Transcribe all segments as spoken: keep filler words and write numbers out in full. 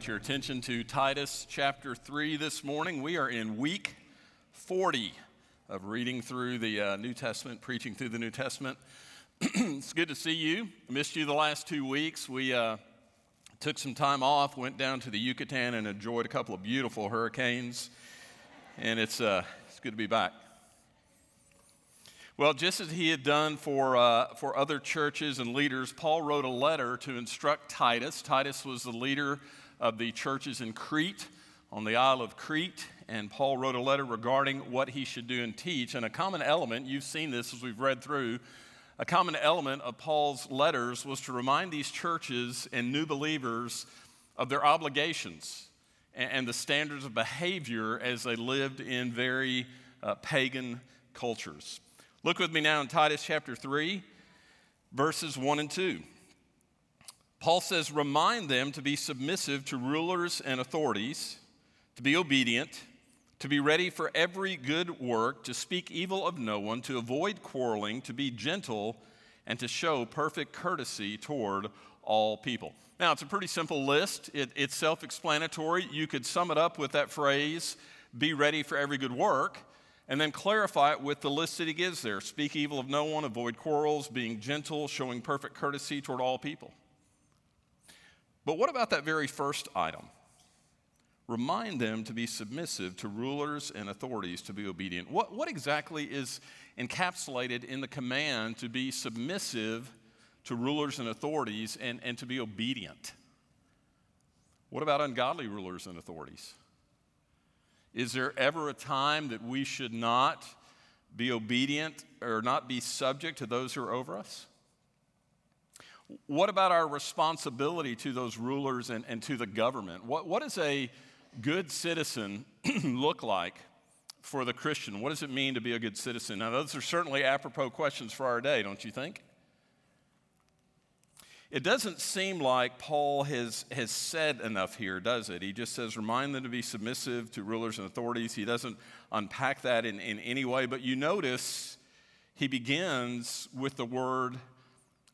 invite your attention to Titus chapter three this morning. We are in week forty of reading through the uh, New Testament, preaching through the New Testament. It's good to see you. I missed you the last two weeks. We uh, took some time off, went down to the Yucatan and enjoyed a couple of beautiful hurricanes. And it's uh, it's good to be back. Well, just as he had done for uh, for other churches and leaders, Paul wrote a letter to instruct Titus. Titus was the leader of the churches in Crete, on the Isle of Crete, and Paul wrote a letter regarding what he should do and teach. And a common element, you've seen this as we've read through, a common element of Paul's letters was to remind these churches and new believers of their obligations and, and the standards of behavior as they lived in very uh, pagan cultures. Look with me now in Titus chapter three, verses one and two. Paul says, "Remind them to be submissive to rulers and authorities, to be obedient, to be ready for every good work, to speak evil of no one, to avoid quarreling, to be gentle, and to show perfect courtesy toward all people." Now, it's a pretty simple list. It, it's self-explanatory. You could sum it up with that phrase, "Be ready for every good work," and then clarify it with the list that he gives there. Speak evil of no one, avoid quarrels, being gentle, showing perfect courtesy toward all people. But what about that very first item? Remind them to be submissive to rulers and authorities, to be obedient. What, what exactly is encapsulated in the command to be submissive to rulers and authorities and, and to be obedient? What about ungodly rulers and authorities? Is there ever a time that we should not be obedient or not be subject to those who are over us? What about our responsibility to those rulers and, and to the government? What, what does a good citizen look like for the Christian? What does it mean to be a good citizen? Now, those are certainly apropos questions for our day, don't you think? It doesn't seem like Paul has, has said enough here, does it? He just says, remind them to be submissive to rulers and authorities. He doesn't unpack that in, in any way. But you notice he begins with the word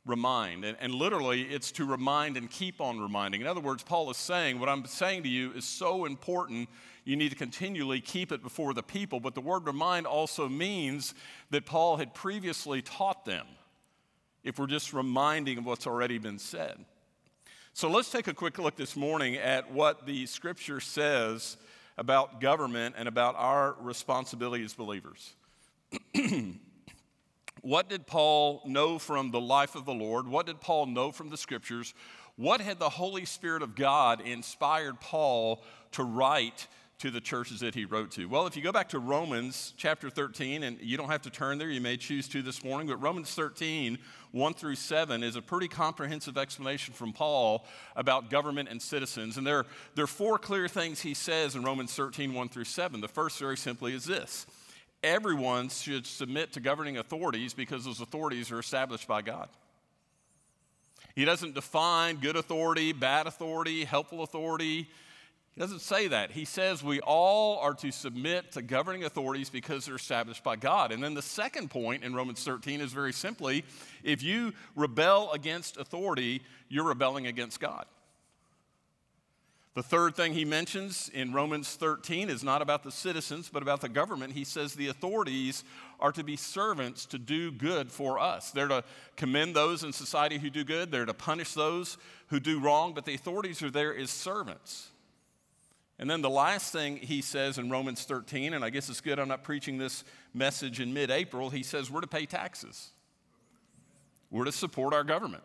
remind. And, and literally, it's to remind and keep on reminding. In other words, Paul is saying, what I'm saying to you is so important, you need to continually keep it before the people. But the word remind also means that Paul had previously taught them, if we're just reminding of what's already been said. So let's take a quick look this morning at what the Scripture says about government and about our responsibility as believers. What did Paul know from the life of the Lord? What did Paul know from the Scriptures? What had the Holy Spirit of God inspired Paul to write to the churches that he wrote to? Well, if you go back to Romans chapter thirteen, and you don't have to turn there, you may choose to this morning, but Romans thirteen, one through seven is a pretty comprehensive explanation from Paul about government and citizens. And there, there are four clear things he says in Romans thirteen, one through seven. The first very simply is this: everyone should submit to governing authorities because those authorities are established by God. He doesn't define good authority, bad authority, helpful authority. He doesn't say that. He says we all are to submit to governing authorities because they're established by God. And then the second point in Romans thirteen is very simply, if you rebel against authority, you're rebelling against God. The third thing he mentions in Romans thirteen is not about the citizens, but about the government. He says the authorities are to be servants to do good for us. They're to commend those in society who do good. They're to punish those who do wrong, but the authorities are there as servants. And then the last thing he says in Romans thirteen, and I guess it's good I'm not preaching this message in mid-April, he says we're to pay taxes. We're to support our government.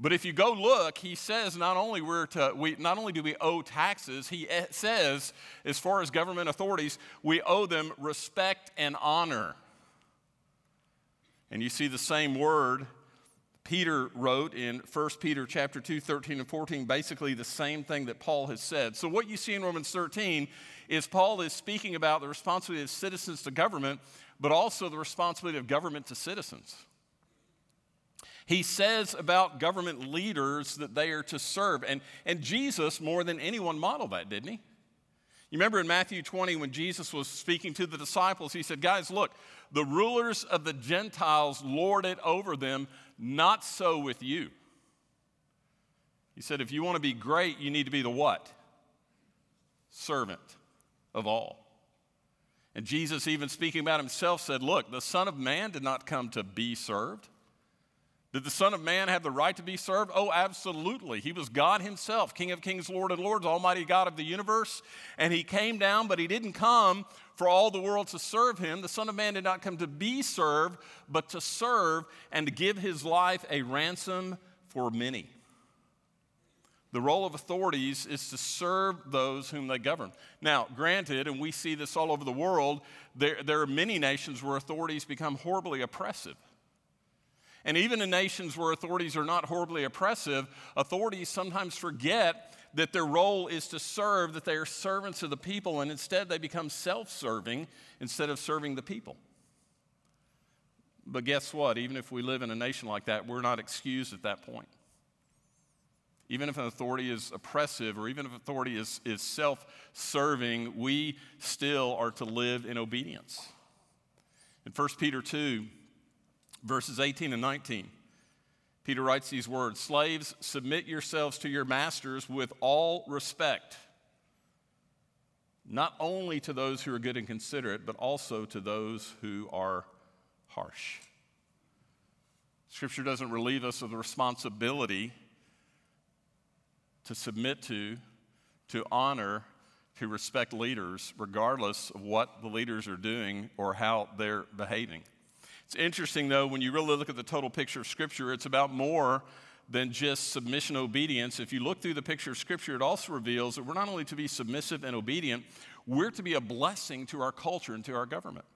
But if you go look, he says not only we're to, we, not only do we owe taxes, he says as far as government authorities, we owe them respect and honor. And you see the same word Peter wrote in First Peter chapter two, thirteen and fourteen, basically the same thing that Paul has said. So what you see in Romans thirteen is Paul is speaking about the responsibility of citizens to government, but also the responsibility of government to citizens. He says about government leaders that they are to serve. And, and Jesus, more than anyone, modeled that, didn't he? You remember in Matthew twenty, when Jesus was speaking to the disciples, he said, guys, look, the rulers of the Gentiles lord it over them, not so with you. He said, if you want to be great, you need to be the what? Servant of all. And Jesus, even speaking about himself, said, look, the Son of Man did not come to be served. Did the Son of Man have the right to be served? Oh, absolutely. He was God himself, King of kings, Lord of lords, almighty God of the universe. And he came down, but he didn't come for all the world to serve him. The Son of Man did not come to be served, but to serve and to give his life a ransom for many. The role of authorities is to serve those whom they govern. Now, granted, and we see this all over the world, there, there are many nations where authorities become horribly oppressive. And even in nations where authorities are not horribly oppressive, authorities sometimes forget that their role is to serve, that they are servants of the people, and instead they become self-serving instead of serving the people. But guess what? Even if we live in a nation like that, we're not excused at that point. Even if an authority is oppressive or even if authority is, is self-serving, we still are to live in obedience. In First Peter two, verses eighteen and nineteen, Peter writes these words, slaves, submit yourselves to your masters with all respect, not only to those who are good and considerate, but also to those who are harsh. Scripture doesn't relieve us of the responsibility to submit to, to honor, to respect leaders, regardless of what the leaders are doing or how they're behaving. It's interesting, though, when you really look at the total picture of Scripture, it's about more than just submission and obedience. If you look through the picture of Scripture, it also reveals that we're not only to be submissive and obedient, we're to be a blessing to our culture and to our government.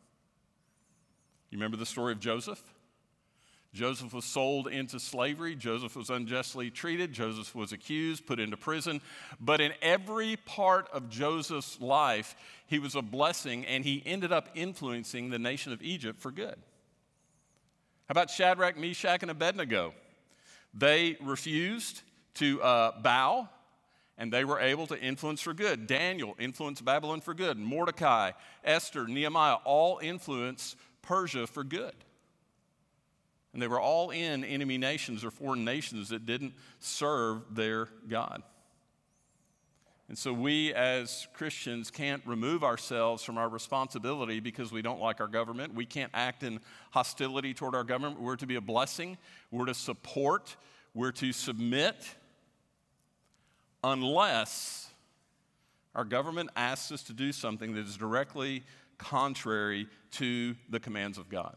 You remember the story of Joseph? Joseph was sold into slavery. Joseph was unjustly treated. Joseph was accused, put into prison. But in every part of Joseph's life, he was a blessing, and he ended up influencing the nation of Egypt for good. How about Shadrach, Meshach, and Abednego? They refused to uh, bow, and they were able to influence for good. Daniel influenced Babylon for good. Mordecai, Esther, Nehemiah, all influenced Persia for good. And they were all in enemy nations or foreign nations that didn't serve their God. And so we as Christians can't remove ourselves from our responsibility because we don't like our government. We can't act in hostility toward our government. We're to be a blessing. We're to support. We're to submit unless our government asks us to do something that is directly contrary to the commands of God.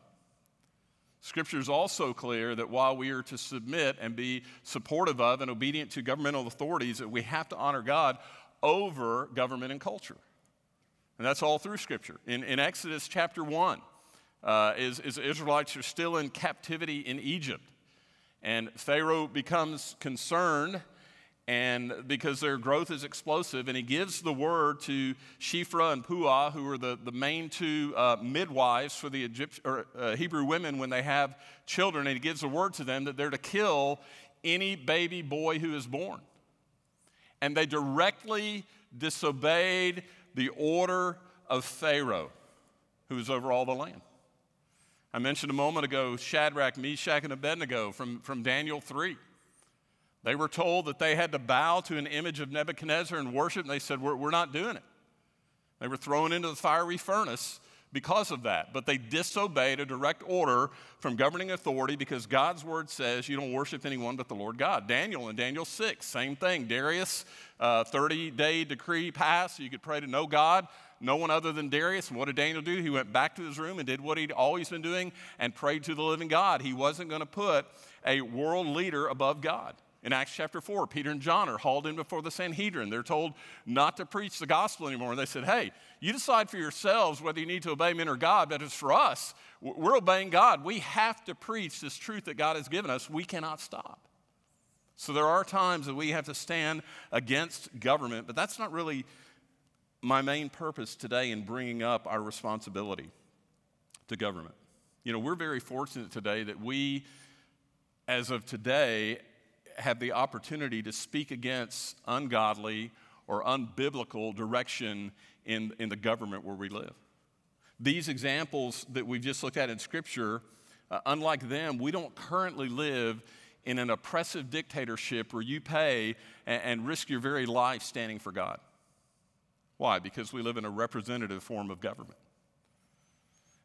Scripture is also clear that while we are to submit and be supportive of and obedient to governmental authorities, that we have to honor God over government and culture. And that's all through Scripture. In, in Exodus chapter one, uh, is, is the Israelites are still in captivity in Egypt. And Pharaoh becomes concerned and because their growth is explosive, and he gives the word to Shiphrah and Puah, who are the, the main two uh, midwives for the Egypt, or, uh, Hebrew women when they have children, and he gives the word to them that they're to kill any baby boy who is born. And they directly disobeyed the order of Pharaoh, who was over all the land. I mentioned a moment ago Shadrach, Meshach, and Abednego from, from Daniel three. They were told that they had to bow to an image of Nebuchadnezzar and worship, and they said, we're, we're not doing it. They were thrown into the fiery furnace because of that, but they disobeyed a direct order from governing authority because God's word says you don't worship anyone but the Lord God. Daniel in Daniel six, same thing. Darius, uh, thirty-day decree passed, so you could pray to no God, no one other than Darius. And what did Daniel do? He went back to his room and did what he'd always been doing and prayed to the living God. He wasn't going to put a world leader above God. In Acts chapter four, Peter and John are hauled in before the Sanhedrin. They're told not to preach the gospel anymore. And they said, hey, you decide for yourselves whether you need to obey men or God, but as for us, we're obeying God. We have to preach this truth that God has given us. We cannot stop. So there are times that we have to stand against government, but that's not really my main purpose today in bringing up our responsibility to government. You know, we're very fortunate today that we, as of today, have the opportunity to speak against ungodly or unbiblical direction in, in the government where we live. These examples that we've just looked at in Scripture, uh, unlike them, we don't currently live in an oppressive dictatorship where you pay and, and risk your very life standing for God. Why? Because we live in a representative form of government.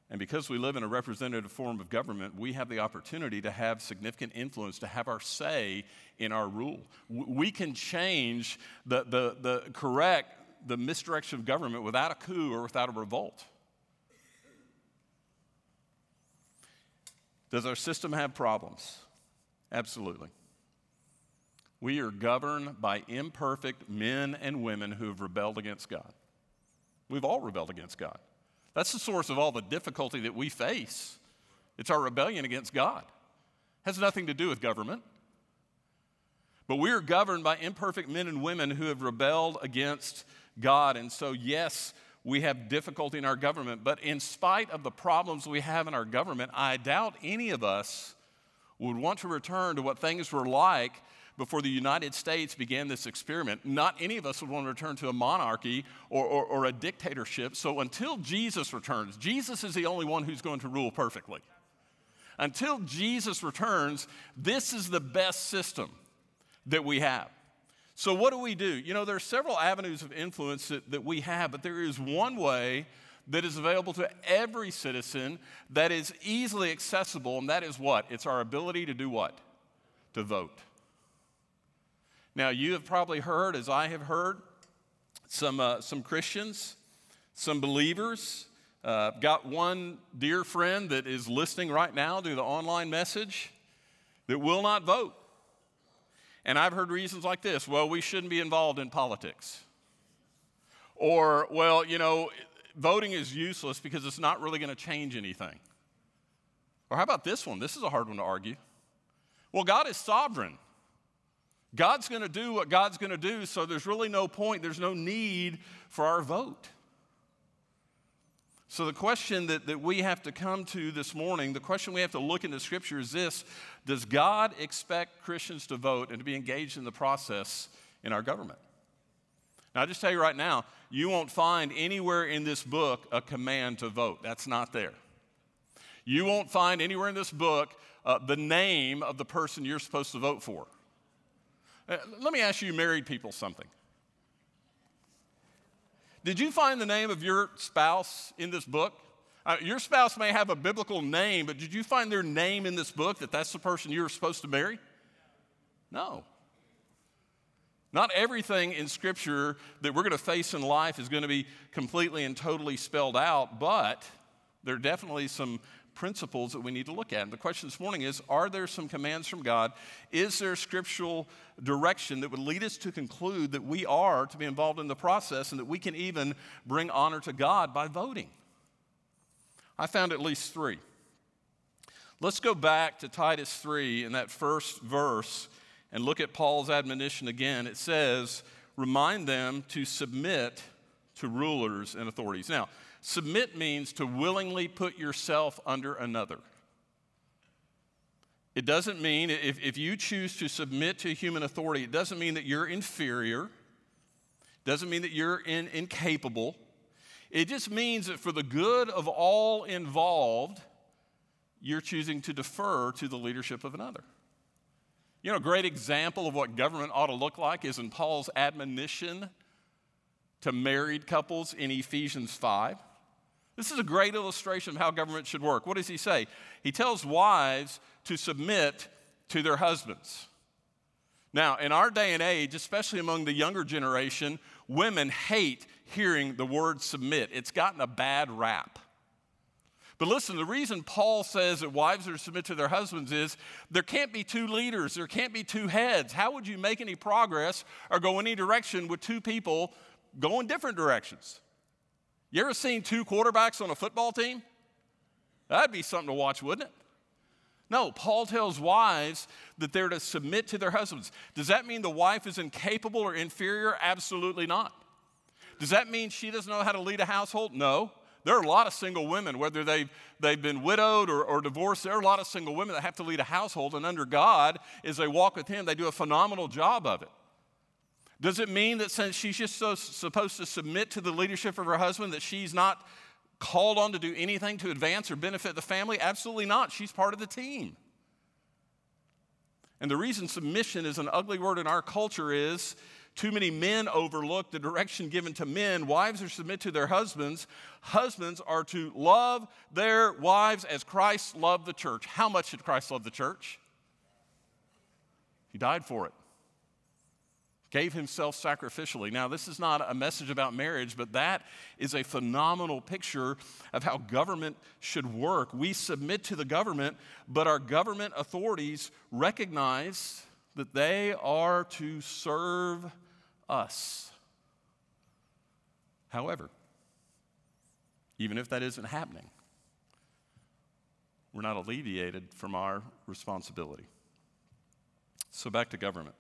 And because we live in a representative form of government, we have the opportunity to have significant influence, to have our say in our rule. We can change the, the, the correct, the misdirection of government without a coup or without a revolt. Does our system have problems? Absolutely. We are governed by imperfect men and women who have rebelled against God. We've all rebelled against God. That's the source of all the difficulty that we face. It's our rebellion against God. It has nothing to do with government. But we are governed by imperfect men and women who have rebelled against God. And so, yes, we have difficulty in our government. But in spite of the problems we have in our government, I doubt any of us would want to return to what things were like before the United States began this experiment. Not any of us would want to return to a monarchy or, or, or a dictatorship. So until Jesus returns, Jesus is the only one who's going to rule perfectly. Until Jesus returns, this is the best system that we have. So what do we do? You know, there are several avenues of influence that, that we have, but there is one way that is available to every citizen that is easily accessible, and that is what? It's our ability to do what? To vote. Now, you have probably heard, as I have heard, some uh, some Christians, some believers. Uh, got one dear friend that is listening right now to the online message that will not vote. And I've heard reasons like this. Well, we shouldn't be involved in politics. Or, well, you know, voting is useless because it's not really going to change anything. Or how about this one? This is a hard one to argue. Well, God is sovereign. God's going to do what God's going to do, so there's really no point, there's no need for our vote. So the question that, that we have to come to this morning, the question we have to look into Scripture is this: does God expect Christians to vote and to be engaged in the process in our government? Now, I'll just tell you right now, you won't find anywhere in this book a command to vote. That's not there. You won't find anywhere in this book uh, the name of the person you're supposed to vote for. Let me ask you married people something. Did you find the name of your spouse in this book? Uh, your spouse may have a biblical name, but did you find their name in this book, that that's the person you were supposed to marry? No. Not everything in Scripture that we're going to face in life is going to be completely and totally spelled out, but there are definitely some principles that we need to look at. And the question this morning is, are there some commands from God? Is there scriptural direction that would lead us to conclude that we are to be involved in the process and that we can even bring honor to God by voting? I found at least three. Let's go back to Titus three in that first verse and look at Paul's admonition again. It says, remind them to submit to rulers and authorities. Now, submit means to willingly put yourself under another. It doesn't mean, if, if you choose to submit to human authority, it doesn't mean that you're inferior. It doesn't mean that you're in, incapable. It just means that for the good of all involved, you're choosing to defer to the leadership of another. You know, a great example of what government ought to look like is in Paul's admonition to married couples in Ephesians five. This is a great illustration of how government should work. What does he say? He tells wives to submit to their husbands. Now, in our day and age, especially among the younger generation, women hate hearing the word submit. It's gotten a bad rap. But listen, the reason Paul says that wives are to submit to their husbands is there can't be two leaders, there can't be two heads. How would you make any progress or go any direction with two people going different directions? You ever seen two quarterbacks on a football team? That'd be something to watch, wouldn't it? No, Paul tells wives that they're to submit to their husbands. Does that mean the wife is incapable or inferior? Absolutely not. Does that mean she doesn't know how to lead a household? No. There are a lot of single women, whether they've, they've been widowed or, or divorced, there are a lot of single women that have to lead a household, and under God, as they walk with Him, they do a phenomenal job of it. Does it mean that since she's just so supposed to submit to the leadership of her husband that she's not called on to do anything to advance or benefit the family? Absolutely not. She's part of the team. And the reason submission is an ugly word in our culture is too many men overlook the direction given to men. Wives are submit to their husbands. Husbands are to love their wives as Christ loved the church. How much did Christ love the church? He died for it. Gave himself sacrificially. Now, this is not a message about marriage, but that is a phenomenal picture of how government should work. We submit to the government, but our government authorities recognize that they are to serve us. However, even if that isn't happening, we're not alleviated from our responsibility. So back to government.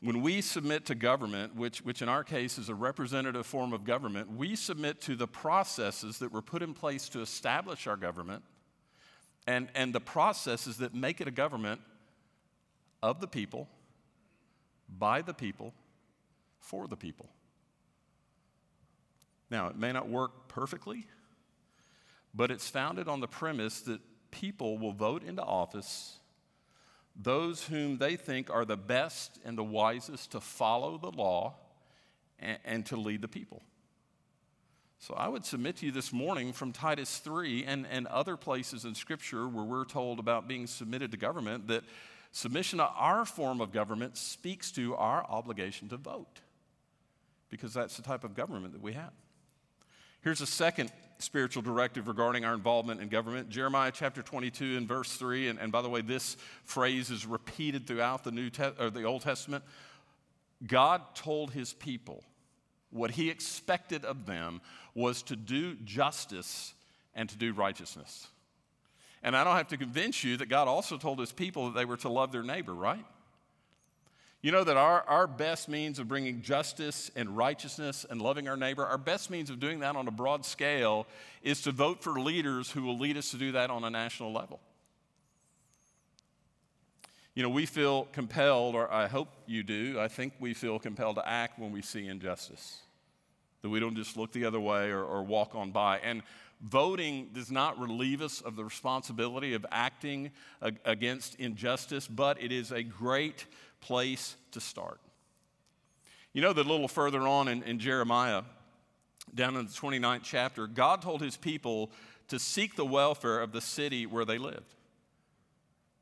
When we submit to government, which, which in our case is a representative form of government, we submit to the processes that were put in place to establish our government and, and the processes that make it a government of the people, by the people, for the people. Now, it may not work perfectly, but it's founded on the premise that people will vote into office those whom they think are the best and the wisest to follow the law and, and to lead the people. So I would submit to you this morning from Titus three and, and other places in Scripture where we're told about being submitted to government that submission to our form of government speaks to our obligation to vote because that's the type of government that we have. Here's a second spiritual directive regarding our involvement in government. Jeremiah chapter twenty-two and verse three, and, and by the way, this phrase is repeated throughout the New Te- or the Old Testament. God told his people what he expected of them was to do justice and to do righteousness. And I don't have to convince you that God also told his people that they were to love their neighbor, right? You know that our, our best means of bringing justice and righteousness and loving our neighbor, our best means of doing that on a broad scale is to vote for leaders who will lead us to do that on a national level. You know, we feel compelled, or I hope you do, I think we feel compelled to act when we see injustice, that we don't just look the other way or, or walk on by. And voting does not relieve us of the responsibility of acting ag- against injustice, but it is a great place to start. You know that a little further on in, in Jeremiah, down in the twenty-ninth chapter, God told his people to seek the welfare of the city where they lived.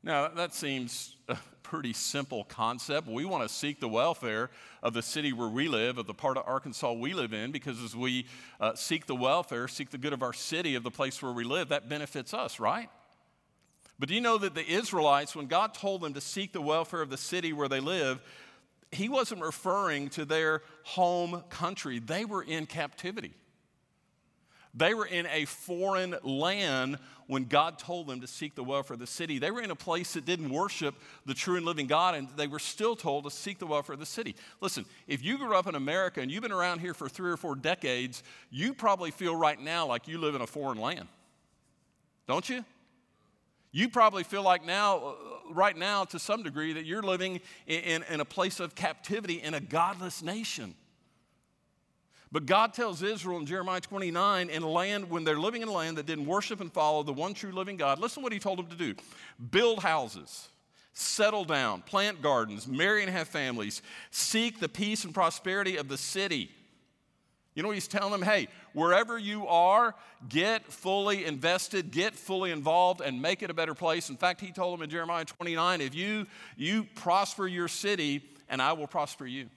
Now, that seems a pretty simple concept. We want to seek the welfare of the city where we live, of the part of Arkansas we live in, because as we uh, seek the welfare, seek the good of our city, of the place where we live, that benefits us, right? But do you know that the Israelites, when God told them to seek the welfare of the city where they live, he wasn't referring to their home country. They were in captivity. They were in a foreign land when God told them to seek the welfare of the city. They were in a place that didn't worship the true and living God, and they were still told to seek the welfare of the city. Listen, if you grew up in America and you've been around here for three or four decades, you probably feel right now like you live in a foreign land, don't you? You probably feel like now, right now, to some degree, that you're living in, in, in a place of captivity in a godless nation. But God tells Israel in Jeremiah twenty-nine, in land, when they're living in a land that didn't worship and follow the one true living God, listen to what he told them to do. Build houses, settle down, plant gardens, marry and have families, seek the peace and prosperity of the city. You know what he's telling them? Hey, wherever you are, get fully invested, get fully involved, and make it a better place. In fact, he told them in Jeremiah twenty-nine, if you, you prosper your city, and I will prosper you.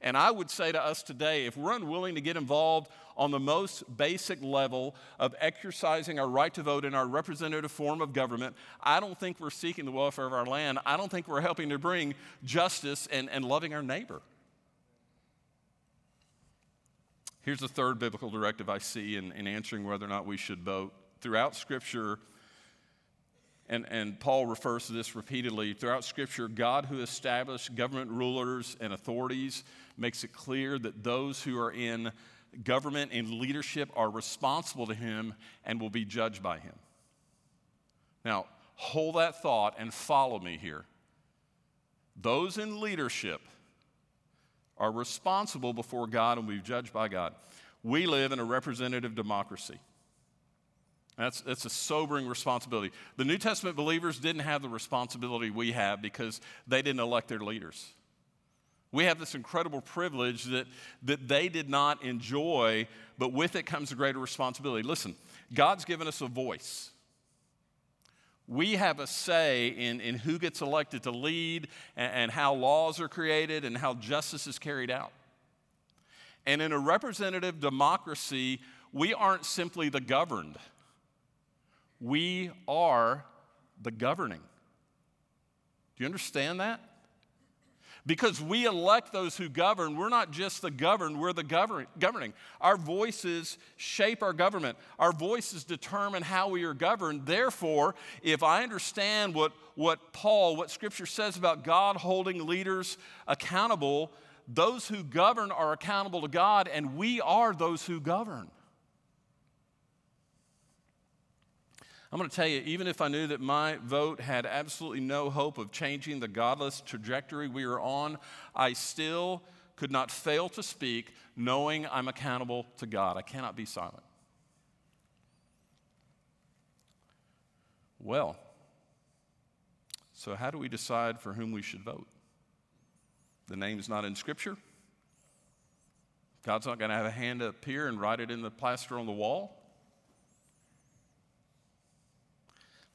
And I would say to us today, if we're unwilling to get involved on the most basic level of exercising our right to vote in our representative form of government, I don't think we're seeking the welfare of our land. I don't think we're helping to bring justice and, and loving our neighbor. Here's the third biblical directive I see in, in answering whether or not we should vote. Throughout Scripture, and, and Paul refers to this repeatedly, throughout Scripture, God who established government rulers and authorities makes it clear that those who are in government and leadership are responsible to him and will be judged by him. Now, hold that thought and follow me here. Those in leadership are responsible before God and we've judged by God. We live in a representative democracy. That's, that's a sobering responsibility. The New Testament believers didn't have the responsibility we have because they didn't elect their leaders. We have this incredible privilege that, that they did not enjoy, but with it comes a greater responsibility. Listen, God's given us a voice. We have a say in, in who gets elected to lead and, and how laws are created and how justice is carried out. And in a representative democracy, we aren't simply the governed. We are the governing. Do you understand that? Because we elect those who govern, we're not just the governed, we're the govern- governing. Our voices shape our government. Our voices determine how we are governed. Therefore, if I understand what, what Paul, what Scripture says about God holding leaders accountable, those who govern are accountable to God, and we are those who govern. I'm going to tell you, even if I knew that my vote had absolutely no hope of changing the godless trajectory we were on, I still could not fail to speak, knowing I'm accountable to God. I cannot be silent. Well, so how do we decide for whom we should vote? The name's not in Scripture. God's not going to have a hand up here and write it in the plaster on the wall.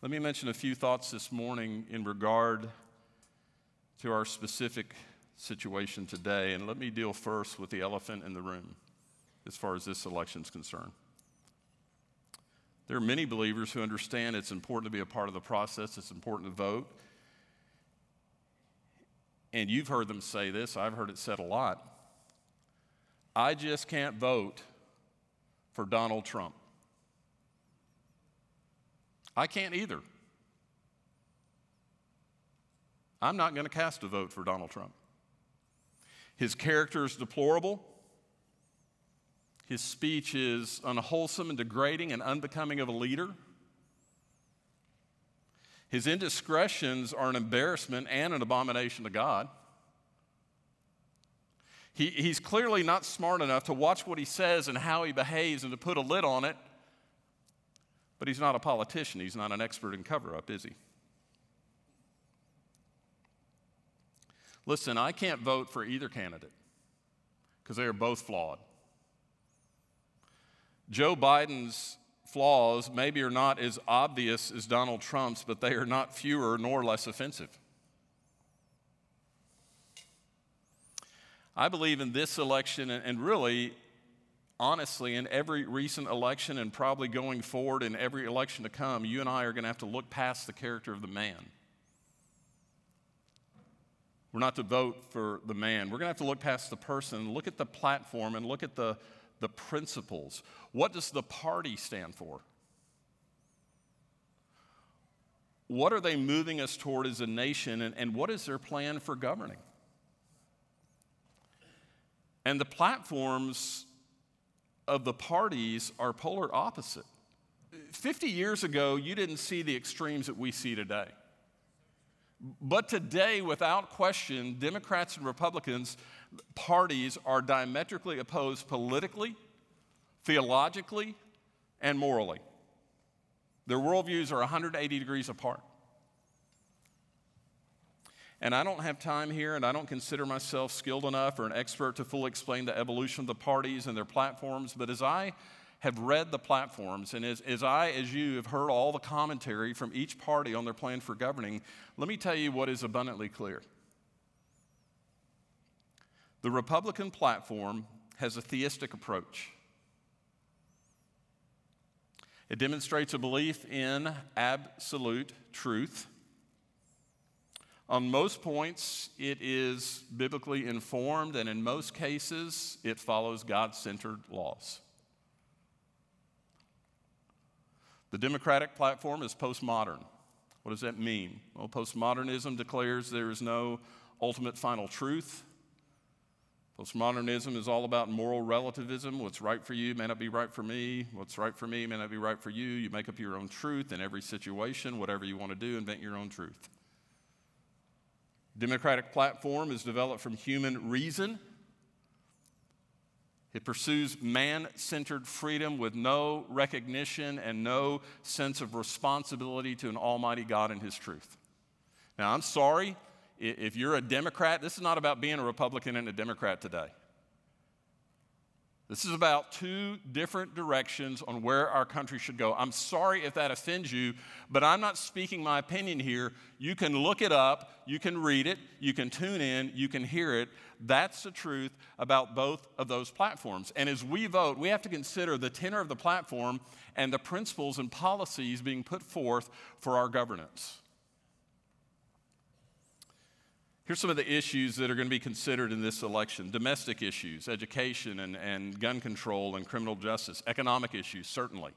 Let me mention a few thoughts this morning in regard to our specific situation today, and let me deal first with the elephant in the room as far as this election is concerned. There are many believers who understand it's important to be a part of the process, it's important to vote, and you've heard them say this, I've heard it said a lot, I just can't vote for Donald Trump. I can't either. I'm not going to cast a vote for Donald Trump. His character is deplorable. His speech is unwholesome and degrading and unbecoming of a leader. His indiscretions are an embarrassment and an abomination to God. He, he's clearly not smart enough to watch what he says and how he behaves and to put a lid on it. But he's not a politician. He's not an expert in cover-up, is he? Listen, I can't vote for either candidate because they are both flawed. Joe Biden's flaws maybe are not as obvious as Donald Trump's, but they are not fewer nor less offensive. I believe in this election and really, honestly, in every recent election and probably going forward in every election to come, you and I are going to have to look past the character of the man. We're not to vote for the man. We're going to have to look past the person, look at the platform, and look at the, the principles. What does the party stand for? What are they moving us toward as a nation, and, and what is their plan for governing? And the platforms of the parties are polar opposite. fifty years ago, you didn't see the extremes that we see today. But today, without question, Democrats and Republicans, parties are diametrically opposed politically, theologically, and morally. Their worldviews are one hundred eighty degrees apart. And I don't have time here, and I don't consider myself skilled enough or an expert to fully explain the evolution of the parties and their platforms, but as I have read the platforms, and as, as I, as you, have heard all the commentary from each party on their plan for governing, let me tell you what is abundantly clear. The Republican platform has a theistic approach. It demonstrates a belief in absolute truth. On most points, it is biblically informed, and in most cases, it follows God-centered laws. The Democratic platform is postmodern. What does that mean? Well, postmodernism declares there is no ultimate final truth. Postmodernism is all about moral relativism. What's right for you may not be right for me. What's right for me may not be right for you. You make up your own truth in every situation. Whatever you want to do, invent your own truth. Democratic platform is developed from human reason. It pursues man-centered freedom with no recognition and no sense of responsibility to an almighty God and his truth. Now, I'm sorry if you're a Democrat. This is not about being a Republican and a Democrat today. This is about two different directions on where our country should go. I'm sorry if that offends you, but I'm not speaking my opinion here. You can look it up, you can read it, you can tune in, you can hear it. That's the truth about both of those platforms. And as we vote, we have to consider the tenor of the platform and the principles and policies being put forth for our governance. Here's some of the issues that are going to be considered in this election. Domestic issues, education and, and gun control and criminal justice, economic issues, certainly.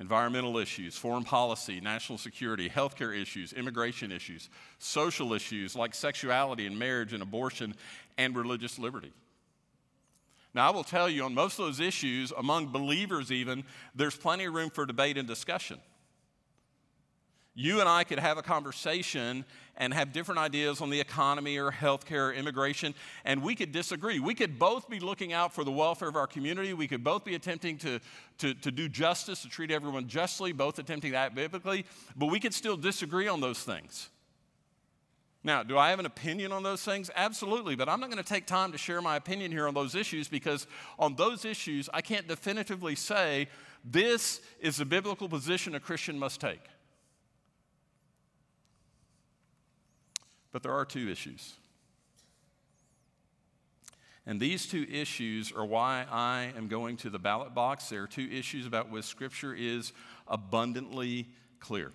Environmental issues, foreign policy, national security, healthcare issues, immigration issues, social issues like sexuality and marriage and abortion and religious liberty. Now, I will tell you on most of those issues, among believers even, there's plenty of room for debate and discussion. You and I could have a conversation and have different ideas on the economy or healthcare or immigration, and we could disagree. We could both be looking out for the welfare of our community. We could both be attempting to, to, to do justice, to treat everyone justly, both attempting that biblically, but we could still disagree on those things. Now, do I have an opinion on those things? Absolutely, but I'm not going to take time to share my opinion here on those issues because on those issues, I can't definitively say this is the biblical position a Christian must take. But there are two issues. And these two issues are why I am going to the ballot box. There are two issues about which Scripture is abundantly clear.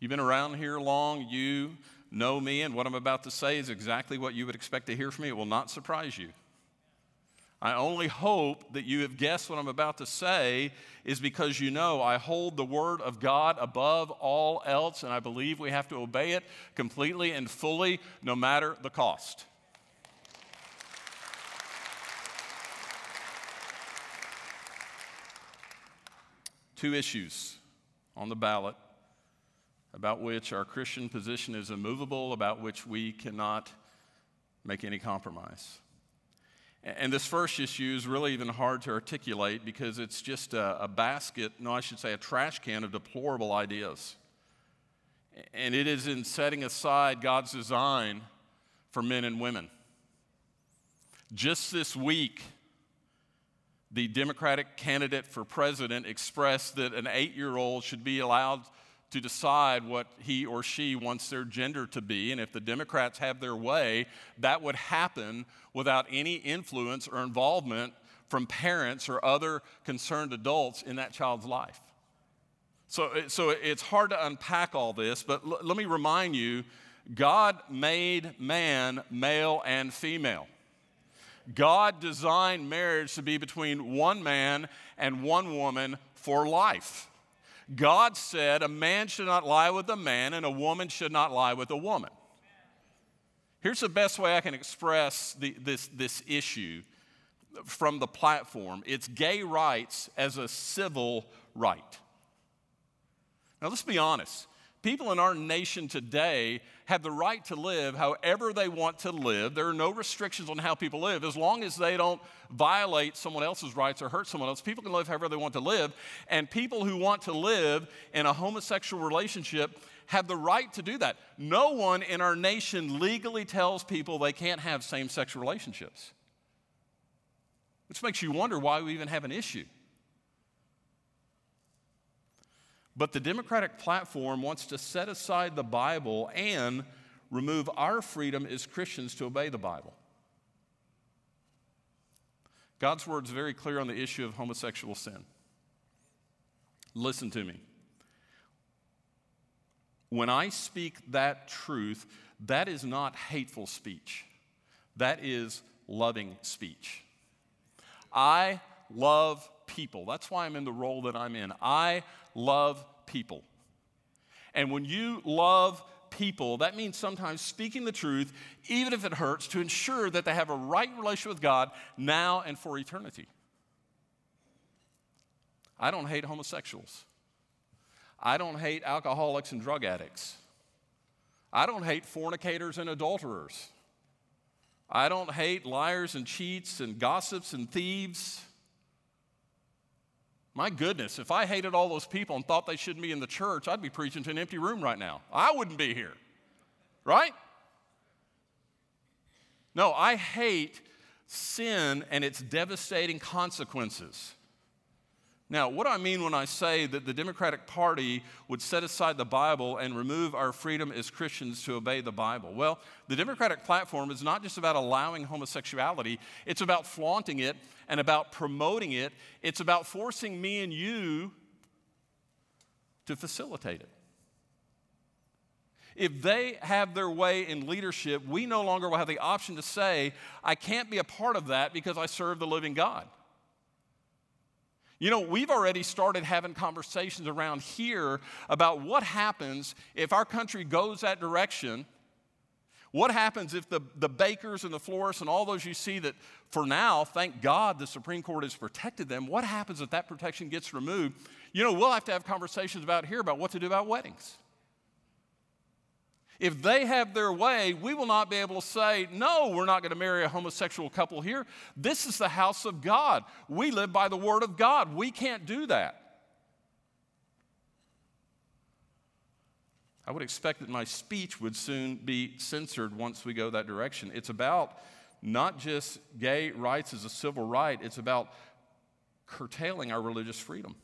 You've been around here long. You know me, and what I'm about to say is exactly what you would expect to hear from me. It will not surprise you. I only hope that you have guessed what I'm about to say is because you know I hold the Word of God above all else, and I believe we have to obey it completely and fully, no matter the cost. Two issues on the ballot about which our Christian position is immovable, about which we cannot make any compromise. And this first issue is really even hard to articulate because it's just a, a basket, no, I should say a trash can of deplorable ideas. And it is in setting aside God's design for men and women. Just this week, the Democratic candidate for president expressed that an eight-year-old should be allowed to decide what he or she wants their gender to be. And if the Democrats have their way, that would happen without any influence or involvement from parents or other concerned adults in that child's life. So, so it's hard to unpack all this, but l- let me remind you, God made man male and female. God designed marriage to be between one man and one woman for life. God said a man should not lie with a man and a woman should not lie with a woman. Here's the best way I can express the, this, this issue from the platform. It's gay rights as a civil right. Now, let's be honest. People in our nation today have the right to live however they want to live. There are no restrictions on how people live. As long as they don't violate someone else's rights or hurt someone else, people can live however they want to live. And people who want to live in a homosexual relationship have the right to do that. No one in our nation legally tells people they can't have same-sex relationships, which makes you wonder why we even have an issue. But the Democratic platform wants to set aside the Bible and remove our freedom as Christians to obey the Bible. God's word is very clear on the issue of homosexual sin. Listen to me. When I speak that truth, that is not hateful speech. That is loving speech. I love people. That's why I'm in the role that I'm in. I love people. And when you love people, that means sometimes speaking the truth, even if it hurts, to ensure that they have a right relationship with God now and for eternity. I don't hate homosexuals. I don't hate alcoholics and drug addicts. I don't hate fornicators and adulterers. I don't hate liars and cheats and gossips and thieves. My goodness, if I hated all those people and thought they shouldn't be in the church, I'd be preaching to an empty room right now. I wouldn't be here, right? No, I hate sin and its devastating consequences. Now, what I mean when I say that the Democratic Party would set aside the Bible and remove our freedom as Christians to obey the Bible? Well, the Democratic platform is not just about allowing homosexuality. It's about flaunting it and about promoting it. It's about forcing me and you to facilitate it. If they have their way in leadership, we no longer will have the option to say, I can't be a part of that because I serve the living God. You know, we've already started having conversations around here about what happens if our country goes that direction. What happens if the, the bakers and the florists and all those you see that for now, thank God, the Supreme Court has protected them. What happens if that protection gets removed? You know, we'll have to have conversations about here about what to do about weddings. If they have their way, we will not be able to say, no, we're not going to marry a homosexual couple here. This is the house of God. We live by the word of God. We can't do that. I would expect that my speech would soon be censored once we go that direction. It's about not just gay rights as a civil right. It's about curtailing our religious freedom.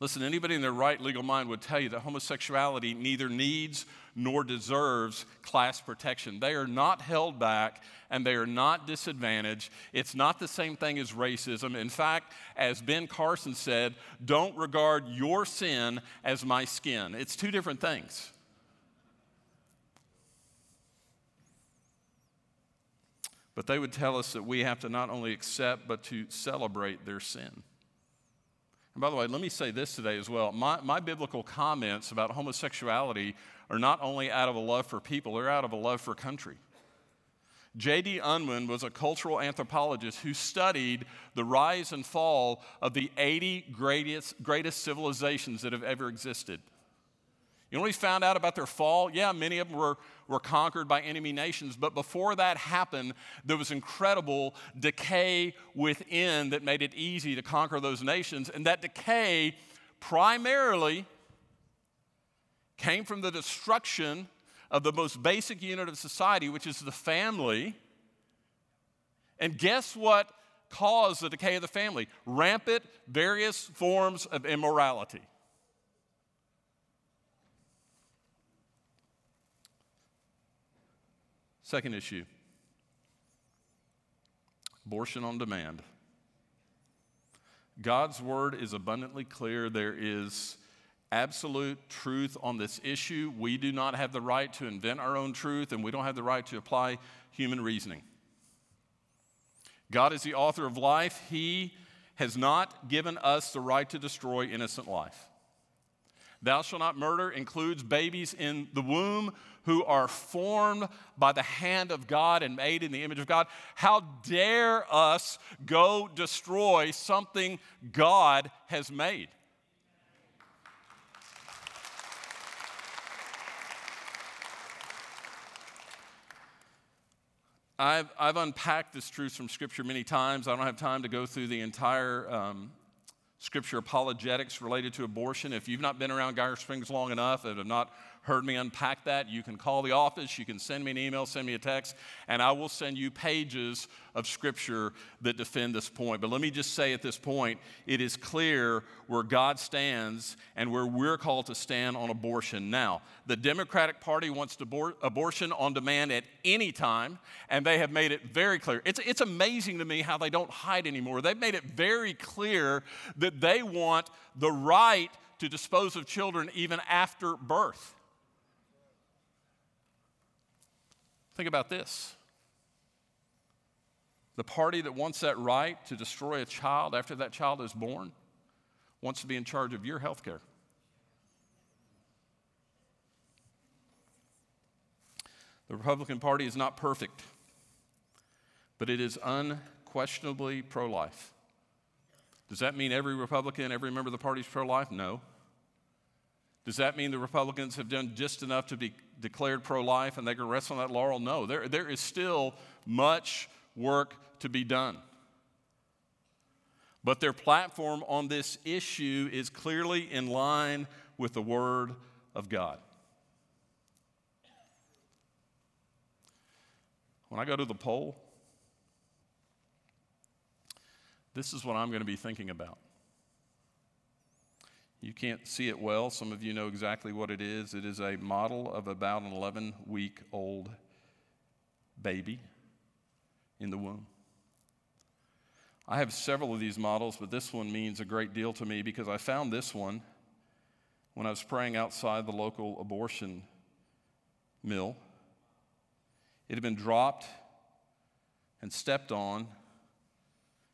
Listen, anybody in their right legal mind would tell you that homosexuality neither needs nor deserves class protection. They are not held back and they are not disadvantaged. It's not the same thing as racism. In fact, as Ben Carson said, don't regard your sin as my skin. It's two different things. But they would tell us that we have to not only accept but to celebrate their sin. And by the way, let me say this today as well. My, my biblical comments about homosexuality are not only out of a love for people, they're out of a love for country. J D Unwin was a cultural anthropologist who studied the rise and fall of the eighty greatest, greatest civilizations that have ever existed. You know what he found out about their fall? Yeah, many of them were, were conquered by enemy nations, but before that happened, there was incredible decay within that made it easy to conquer those nations, and that decay primarily came from the destruction of the most basic unit of society, which is the family. And guess what caused the decay of the family? Rampant, various forms of immorality. Second issue, abortion on demand. God's word is abundantly clear. There is absolute truth on this issue. We do not have the right to invent our own truth, and we don't have the right to apply human reasoning. God is the author of life. He has not given us the right to destroy innocent life. Thou shalt not murder includes babies in the womb who are formed by the hand of God and made in the image of God. How dare us go destroy something God has made? I've, I've unpacked this truth from Scripture many times. I don't have time to go through the entire um, Scripture apologetics related to abortion. If you've not been around Geyer Springs long enough and have not heard me unpack that, you can call the office, you can send me an email, send me a text, and I will send you pages of Scripture that defend this point. But let me just say at this point, it is clear where God stands and where we're called to stand on abortion now. The Democratic Party wants abor- abortion on demand at any time, and they have made it very clear. It's, it's amazing to me how they don't hide anymore. They've made it very clear that they want the right to dispose of children even after birth. Think about this. The party that wants that right to destroy a child after that child is born wants to be in charge of your health care. The Republican Party is not perfect, but it is unquestionably pro-life. Does that mean every Republican, every member of the party is pro-life? No. Does that mean the Republicans have done just enough to be declared pro-life and they can rest on that laurel? No, there there is still much work to be done. But their platform on this issue is clearly in line with the Word of God. When I go to the poll, this is what I'm going to be thinking about. You can't see it well. Some of you know exactly what it is. It is a model of about an eleven-week-old baby in the womb. I have several of these models, but this one means a great deal to me because I found this one when I was praying outside the local abortion mill. It had been dropped and stepped on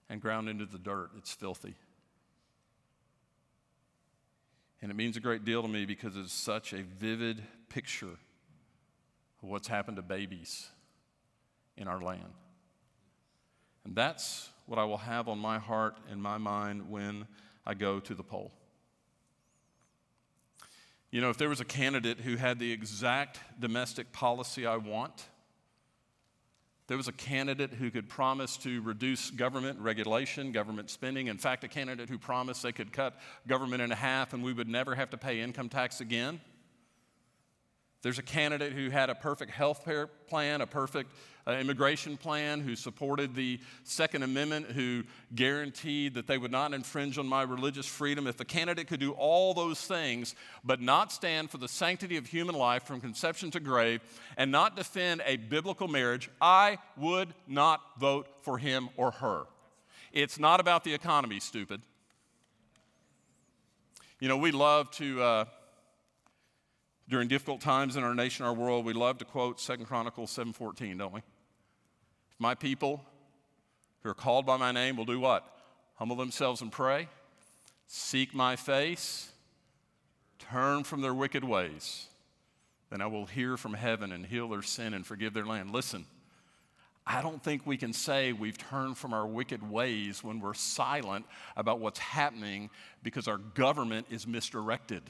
and ground into the dirt. It's filthy. And it means a great deal to me because it's such a vivid picture of what's happened to babies in our land. And that's what I will have on my heart and my mind when I go to the poll. You know, if there was a candidate who had the exact domestic policy I want, there was a candidate who could promise to reduce government regulation, government spending. In fact, a candidate who promised they could cut government in half and we would never have to pay income tax again. There's a candidate who had a perfect health care plan, a perfect uh, immigration plan, who supported the Second Amendment, who guaranteed that they would not infringe on my religious freedom. If the candidate could do all those things, but not stand for the sanctity of human life from conception to grave, and not defend a biblical marriage, I would not vote for him or her. It's not about the economy, stupid. You know, we love to... Uh, During difficult times in our nation, our world, we love to quote Second Chronicles seven fourteen, don't we? If my people who are called by my name will do what? Humble themselves and pray, seek my face, turn from their wicked ways. Then I will hear from heaven and heal their sin and forgive their land. Listen, I don't think we can say we've turned from our wicked ways when we're silent about what's happening because our government is misdirected.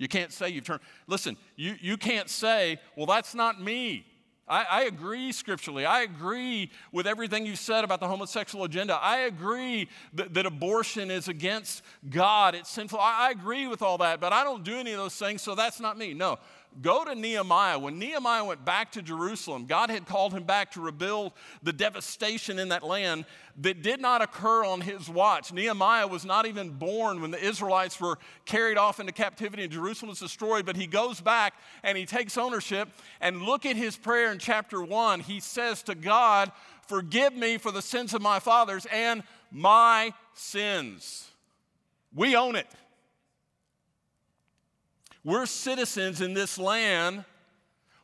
You can't say you've turned. Listen, you, you can't say, well, that's not me. I, I agree scripturally. I agree with everything you said about the homosexual agenda. I agree that, that abortion is against God. It's sinful. I, I agree with all that, but I don't do any of those things, so that's not me. No. Go to Nehemiah. When Nehemiah went back to Jerusalem, God had called him back to rebuild the devastation in that land that did not occur on his watch. Nehemiah was not even born when the Israelites were carried off into captivity and Jerusalem was destroyed, but he goes back and he takes ownership. And look at his prayer in chapter one. He says to God, "Forgive me for the sins of my fathers and my sins." We own it. We're citizens in this land.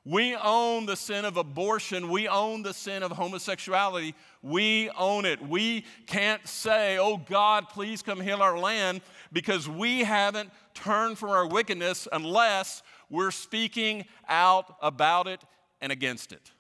We own the sin of abortion. We own the sin of homosexuality. We own it. We can't say, oh God, please come heal our land, because we haven't turned from our wickedness unless we're speaking out about it and against it.